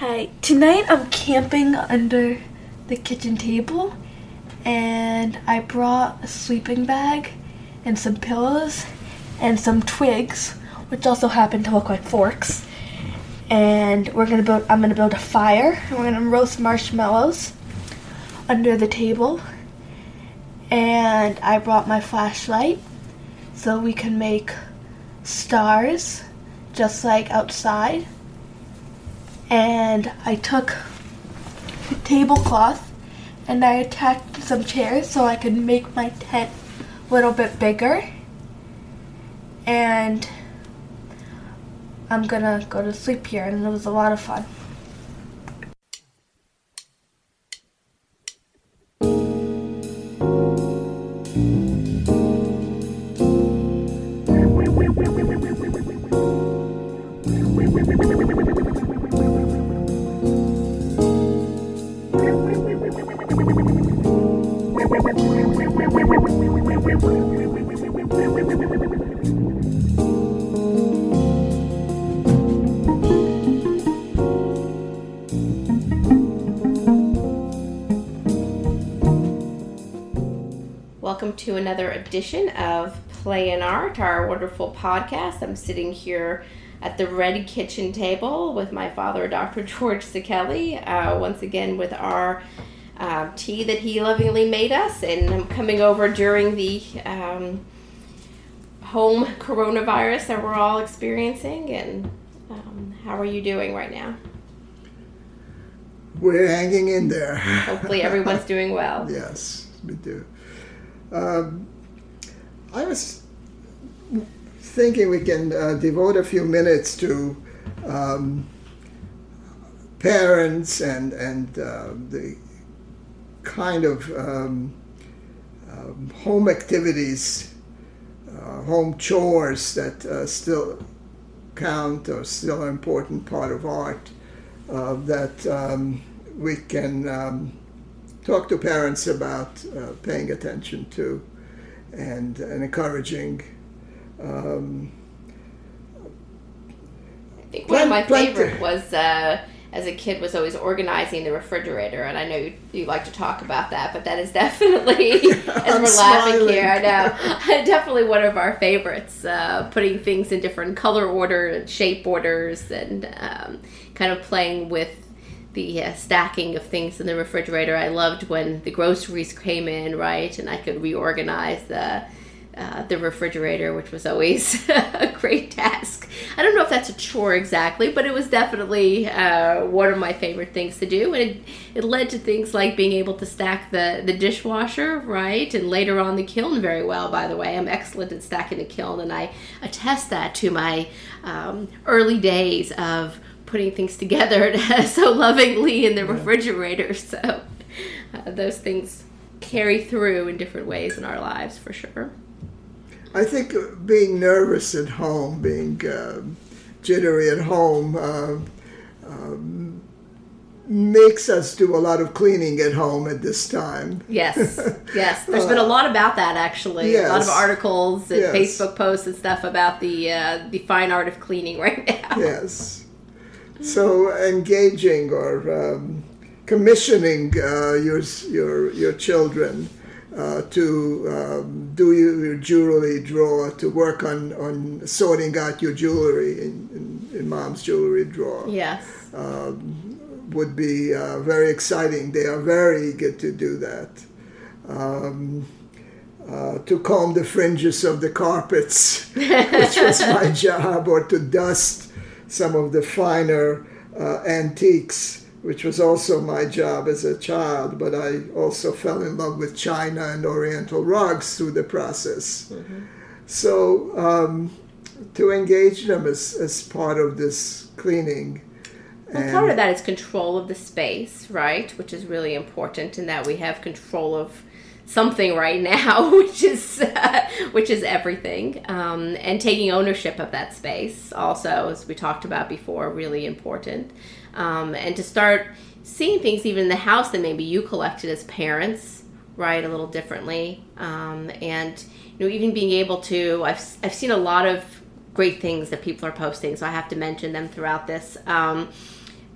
Hi, tonight I'm camping under the kitchen table and I brought a sleeping bag and some pillows and some twigs, which also happen to look like forks. And I'm gonna build a fire and we're gonna roast marshmallows under the table. And I brought my flashlight so we can make stars just like outside. And I took the tablecloth and I attached some chairs so I could make my tent a little bit bigger. And I'm gonna go to sleep here, and it was a lot of fun. Welcome to another edition of Play and Art, our wonderful podcast. I'm sitting here at the red kitchen table with my father, Dr. George Sakeli, once again with our tea that he lovingly made us. And I'm coming over during the home coronavirus that we're all experiencing. And how are you doing right now? We're hanging in there. Hopefully everyone's doing well. Yes, we do. I was thinking we can devote a few minutes to parents and the kind of home activities, home chores that still count or still are an important part of art that we can talk to parents about paying attention to and encouraging. I think one of my favorite was, as a kid, was always organizing the refrigerator, and I know you like to talk about that, but that is definitely, as we're laughing here, I know, definitely one of our favorites, putting things in different color order and shape orders and kind of playing with the stacking of things in the refrigerator. I loved when the groceries came in, right, and I could reorganize the refrigerator, which was always a great task. I don't know if that's a chore exactly, but it was definitely one of my favorite things to do, and it led to things like being able to stack the dishwasher, right, and later on the kiln very well, by the way. I'm excellent at stacking the kiln, and I attest that to my early days of putting things together so lovingly in the refrigerator. So those things carry through in different ways in our lives, for sure. I think being nervous at home, being jittery at home, makes us do a lot of cleaning at home at this time. Yes. There's been a lot about that, actually. Yes. A lot of articles and Facebook posts and stuff about the fine art of cleaning right now. Yes. So engaging or commissioning your children to do your jewelry drawer, to work on sorting out your jewelry in mom's jewelry drawer. Yes, would be very exciting. They are very good to do that. To comb the fringes of the carpets, which was my job, or to dust some of the finer antiques, which was also my job as a child, but I also fell in love with China and Oriental rugs through the process. Mm-hmm. So to engage them as part of this cleaning. Well, part of that is control of the space, right, which is really important in that we have control of something right now, which is everything, and taking ownership of that space also, as we talked about before, really important, and to start seeing things even in the house that maybe you collected as parents, right, a little differently, and you know, even being able to, I've seen a lot of great things that people are posting, so I have to mention them throughout this.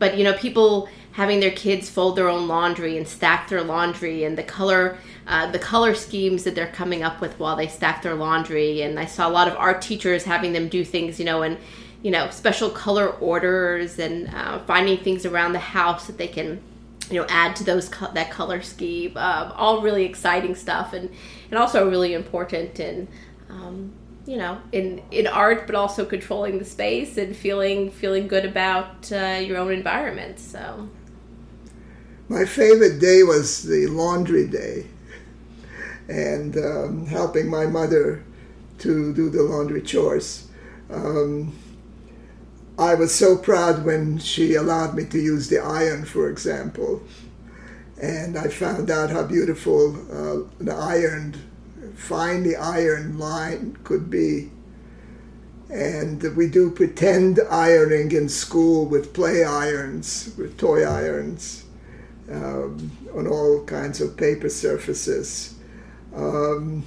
But, you know, people having their kids fold their own laundry and stack their laundry, and the color schemes that they're coming up with while they stack their laundry. And I saw a lot of art teachers having them do things, you know, and, you know, special color orders, and finding things around the house that they can, you know, add to those that color scheme. All really exciting stuff, and also really important, and you know, in art, but also controlling the space and feeling good about your own environment. So my favorite day was the laundry day, and helping my mother to do the laundry chores. I was so proud when she allowed me to use the iron, for example, and I found out how beautiful the finely ironed line could be. And we do pretend ironing in school with play irons, with toy irons, on all kinds of paper surfaces. I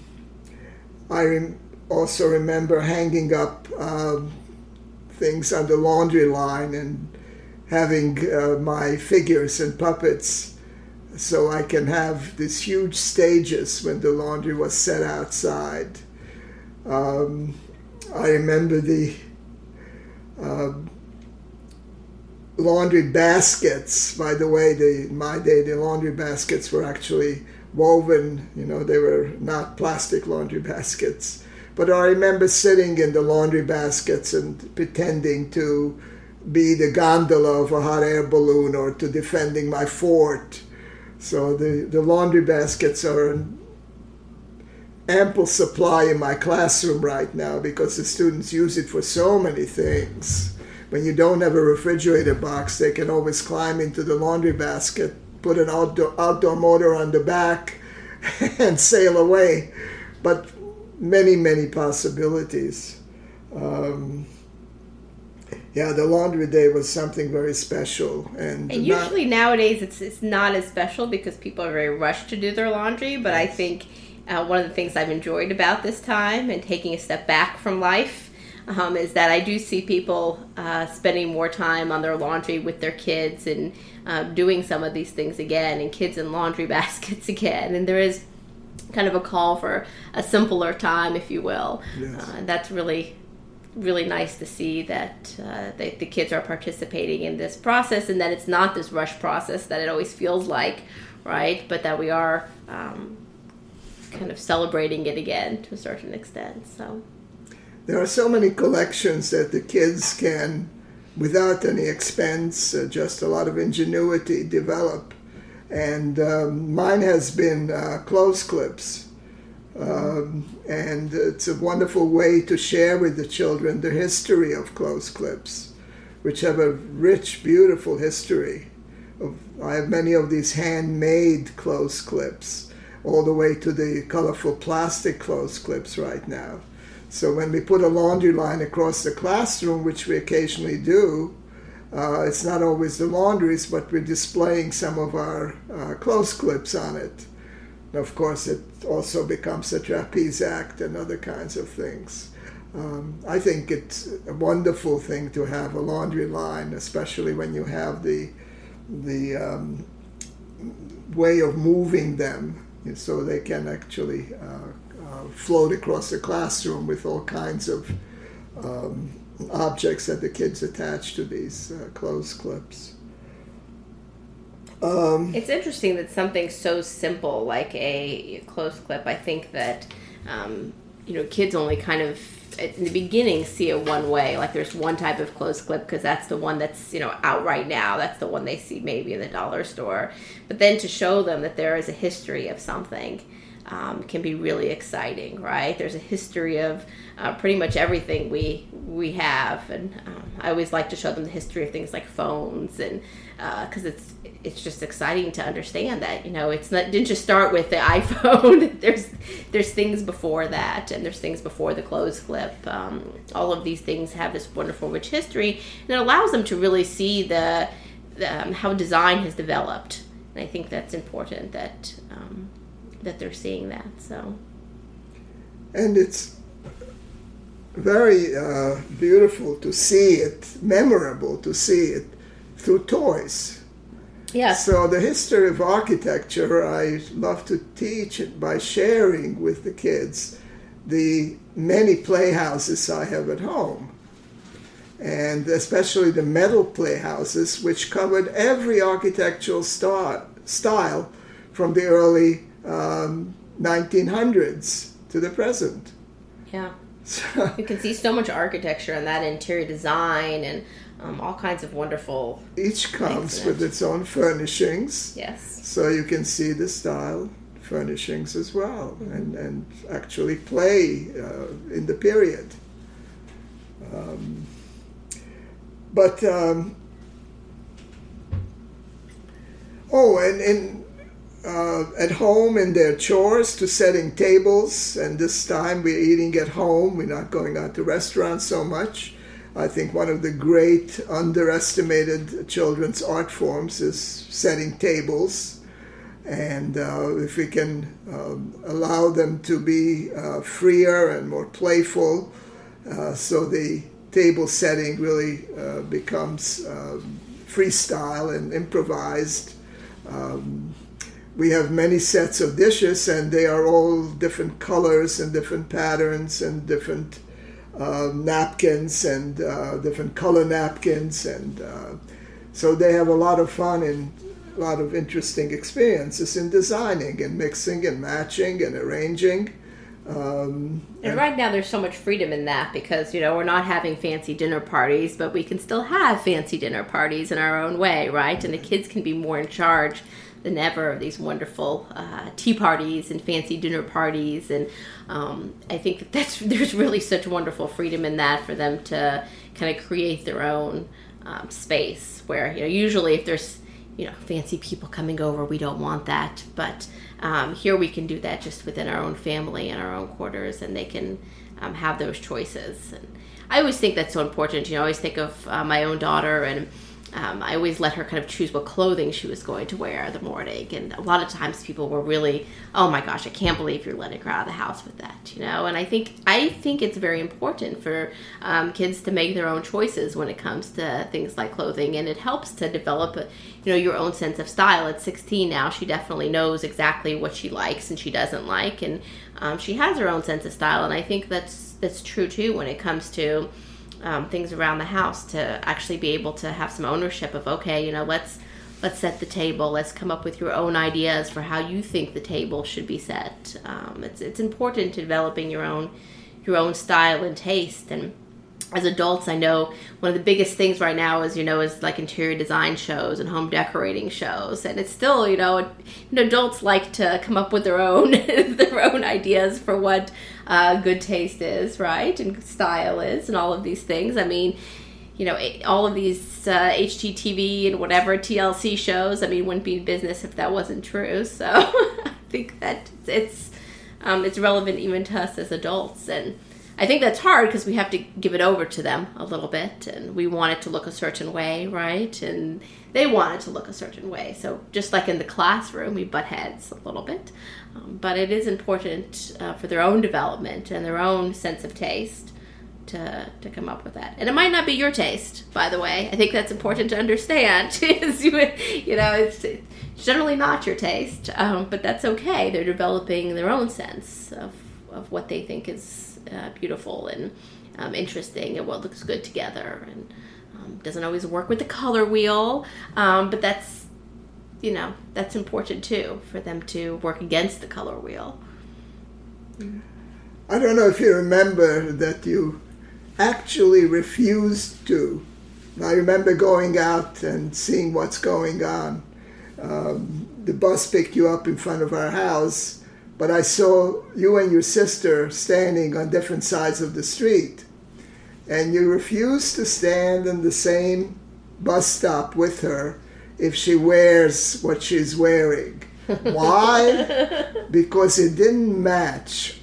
also remember hanging up things on the laundry line and having my figures and puppets, so I can have these huge stages when the laundry was set outside. I remember the laundry baskets. By the way, in my day, the laundry baskets were actually woven. You know, they were not plastic laundry baskets. But I remember sitting in the laundry baskets and pretending to be the gondola of a hot air balloon, or to defending my fort. So the laundry baskets are an ample supply in my classroom right now, because the students use it for so many things. When you don't have a refrigerator box, they can always climb into the laundry basket, put an outdoor motor on the back, and sail away. But many, many possibilities. The laundry day was something very special. And usually nowadays it's not as special, because people are very rushed to do their laundry. But I think one of the things I've enjoyed about this time, and taking a step back from life, is that I do see people spending more time on their laundry with their kids, and doing some of these things again, and kids in laundry baskets again. And there is kind of a call for a simpler time, if you will. Yes. That's really, really nice to see that the kids are participating in this process, and that it's not this rush process that it always feels like, right? But that we are kind of celebrating it again to a certain extent. So there are so many collections that the kids can, without any expense, just a lot of ingenuity, develop. And mine has been clothes clips. And it's a wonderful way to share with the children the history of clothes clips, which have a rich, beautiful history. I have many of these handmade clothes clips, all the way to the colorful plastic clothes clips right now. So when we put a laundry line across the classroom, which we occasionally do, it's not always the laundries, but we're displaying some of our clothes clips on it. And of course, it also becomes a trapeze act and other kinds of things. I think it's a wonderful thing to have a laundry line, especially when you have the way of moving them, so they can actually float across the classroom with all kinds of objects that the kids attach to these clothes clips. It's interesting that something so simple like a clothes clip, I think that kids only kind of in the beginning see it one way. Like there's one type of clothes clip because that's the one that's out right now. That's the one they see maybe in the dollar store. But then to show them that there is a history of something can be really exciting, right? There's a history of pretty much everything we have, and I always like to show them the history of things like phones, and because it's just exciting to understand that it didn't just start with the iPhone. there's things before that, and there's things before the clothes clip. All of these things have this wonderful, rich history, and it allows them to really see the how design has developed, and I think that's important that they're seeing that. So, and it's very beautiful to see it, memorable to see it through toys. Yes. So the history of architecture, I love to teach it by sharing with the kids the many playhouses I have at home, and especially the metal playhouses, which covered every architectural style from the early 1900s to the present. Yeah. So, you can see so much architecture in that interior design and all kinds of wonderful each comes things with its own furnishings. Yes. So you can see the style furnishings as well, mm-hmm. and actually play in the period. And at home in their chores to setting tables, and this time we're eating at home, we're not going out to restaurants so much. I think one of the great underestimated children's art forms is setting tables, and if we can allow them to be freer and more playful, so the table setting really becomes freestyle and improvised. We have many sets of dishes, and they are all different colors and different patterns and different napkins and different color napkins, and so they have a lot of fun and a lot of interesting experiences in designing and mixing and matching and arranging. And right now there's so much freedom in that, because, you know, we're not having fancy dinner parties, but we can still have fancy dinner parties in our own way, right? And the kids can be more in charge than ever of these wonderful tea parties and fancy dinner parties. And I think there's really such wonderful freedom in that for them to kind of create their own space where, you know, usually if there's, you know, fancy people coming over, we don't want that. But here we can do that just within our own family and our own quarters, and they can have those choices. And I always think that's so important. You know, I always think of my own daughter, and I always let her kind of choose what clothing she was going to wear in the morning. And a lot of times people were really, oh my gosh, I can't believe you're letting her out of the house with that, you know. And I think it's very important for kids to make their own choices when it comes to things like clothing. And it helps to develop, you know, your own sense of style. At 16 now, she definitely knows exactly what she likes and she doesn't like. And she has her own sense of style. And I think that's true too when it comes to things around the house, to actually be able to have some ownership of, okay, you know, let's set the table, let's come up with your own ideas for how you think the table should be set. It's important to developing your own style and taste. And as adults, I know one of the biggest things right now is, you know, is like interior design shows and home decorating shows. And it's still, you know, adults like to come up with their own ideas for what good taste is, right? And style is, and all of these things. I mean, you know, all of these HGTV and whatever TLC shows, I mean, wouldn't be in business if that wasn't true. So I think that it's relevant even to us as adults. And I think that's hard because we have to give it over to them a little bit, and we want it to look a certain way, right? And they want it to look a certain way. So just like in the classroom, we butt heads a little bit. But it is important for their own development and their own sense of taste to come up with that. And it might not be your taste, by the way. I think that's important to understand. You know, it's generally not your taste, but that's okay. They're developing their own sense of what they think is beautiful and interesting, and what looks good together, and doesn't always work with the color wheel, but that's, you know, that's important too, for them to work against the color wheel. I don't know if you remember that you actually refused to. I remember going out and seeing what's going on. The bus picked you up in front of our house, but I saw you and your sister standing on different sides of the street, and you refused to stand in the same bus stop with her if she wears what she's wearing. Why? Because it didn't match.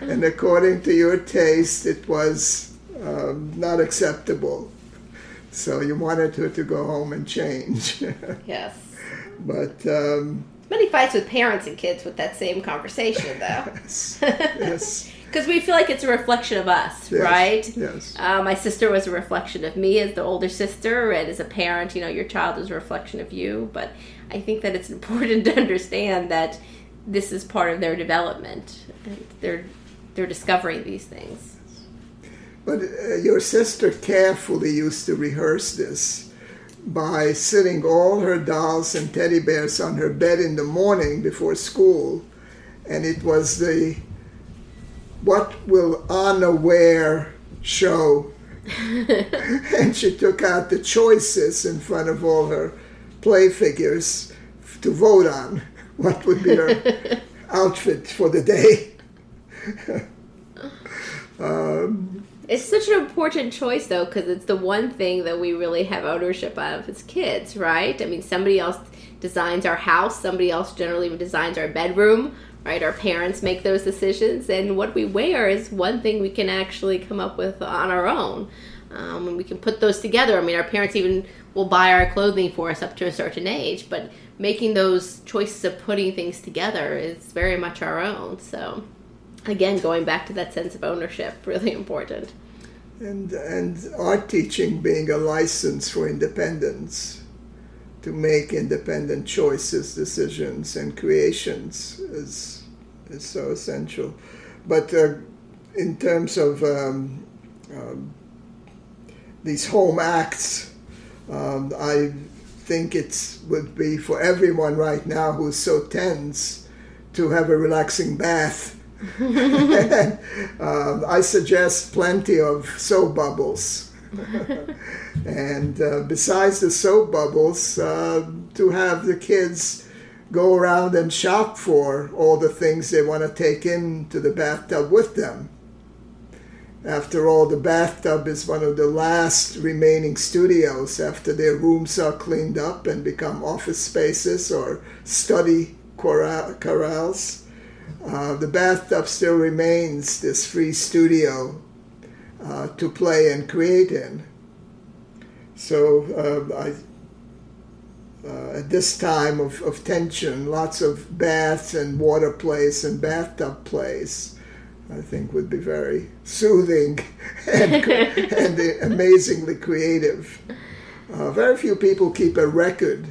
And according to your taste, it was not acceptable. So you wanted her to go home and change. Yes. But many fights with parents and kids with that same conversation, though. Yes. Because we feel like it's a reflection of us, yes, right? Yes. My sister was a reflection of me as the older sister, and as a parent, you know, your child is a reflection of you. But I think that it's important to understand that this is part of their development. They're discovering these things. But your sister carefully used to rehearse this by sitting all her dolls and teddy bears on her bed in the morning before school, and it was the "What will Anna wear?" show. And she took out the choices in front of all her play figures to vote on what would be her outfit for the day. It's such an important choice, though, because it's the one thing that we really have ownership of as kids, right? I mean, somebody else designs our house. Somebody else generally designs our bedroom, right? Our parents make those decisions. And what we wear is one thing we can actually come up with on our own. And we can put those together. I mean, our parents even will buy our clothing for us up to a certain age. But making those choices of putting things together is very much our own, so... Again, going back to that sense of ownership, really important. And art teaching being a license for independence, to make independent choices, decisions, and creations is so essential. But in terms of these home acts, I think it would be for everyone right now who's so tense to have a relaxing bath. And, I suggest plenty of soap bubbles, and besides the soap bubbles, to have the kids go around and shop for all the things they want to take into the bathtub with them. After all, the bathtub is one of the last remaining studios after their rooms are cleaned up and become office spaces or study corrals. The bathtub still remains this free studio to play and create in. So at this time of tension, lots of baths and water plays and bathtub plays, I think would be very soothing and amazingly creative. Very few people keep a record,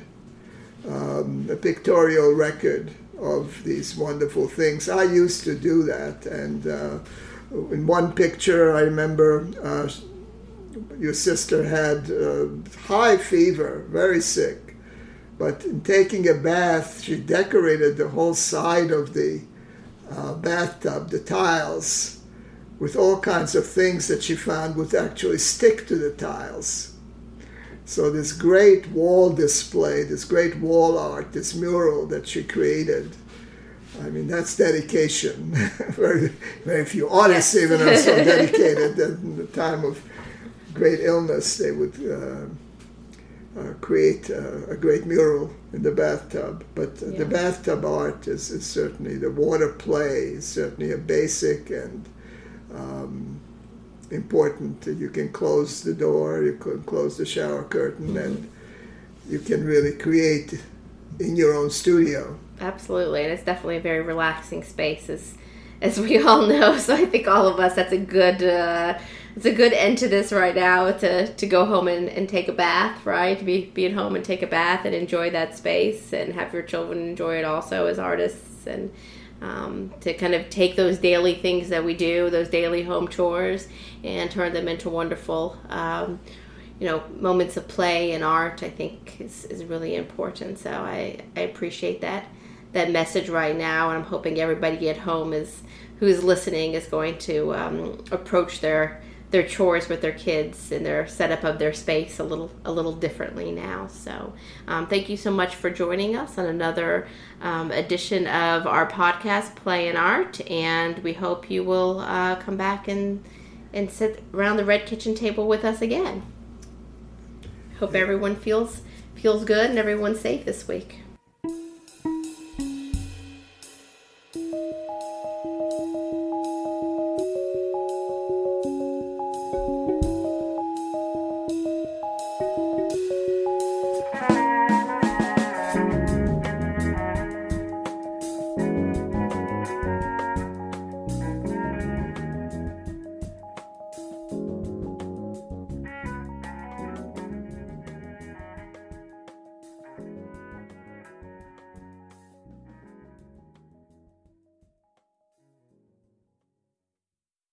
a pictorial record, of these wonderful things. I used to do that, and in one picture I remember your sister had high fever, very sick, but in taking a bath she decorated the whole side of the bathtub, the tiles, with all kinds of things that she found would actually stick to the tiles. So this great wall display, this great wall art, this mural that she created, I mean, that's dedication. Very, very few artists even are so dedicated that in the time of great illness they would create a great mural in the bathtub. But the bathtub art is certainly, the water play is certainly a basic and... important. You can close the door, you can close the shower curtain, mm-hmm. and you can really create in your own studio. Absolutely, and it's definitely a very relaxing space, as we all know. So I think all of us, that's a good it's a good end to this right now, to go home and take a bath, right? Be at home and take a bath and enjoy that space, and have your children enjoy it also as artists, and to kind of take those daily things that we do, those daily home chores, and turn them into wonderful, moments of play and art, I think is really important. So I appreciate that message right now, and I'm hoping everybody at home who's listening is going to approach their chores with their kids and their setup of their space a little differently now. So thank you so much for joining us on another edition of our podcast, Play and Art, and we hope you will come back and sit around the Red Kitchen table with us again. Hope everyone feels good and everyone's safe this week.